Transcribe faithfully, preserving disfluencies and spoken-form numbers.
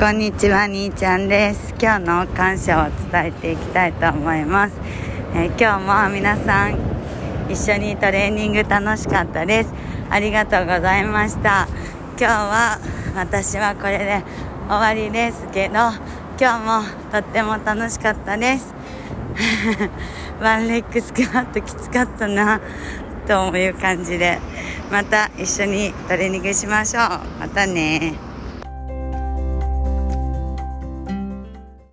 こんにちは、にーちゃんです。今日の感謝を伝えていきたいと思います。えー、今日も皆さん一緒にトレーニング楽しかったです。ありがとうございました。今日は私はこれで終わりですけど、今日もとっても楽しかったです。ワンレッグスクワットきつかったなという感じで、また一緒にトレーニングしましょう。またね。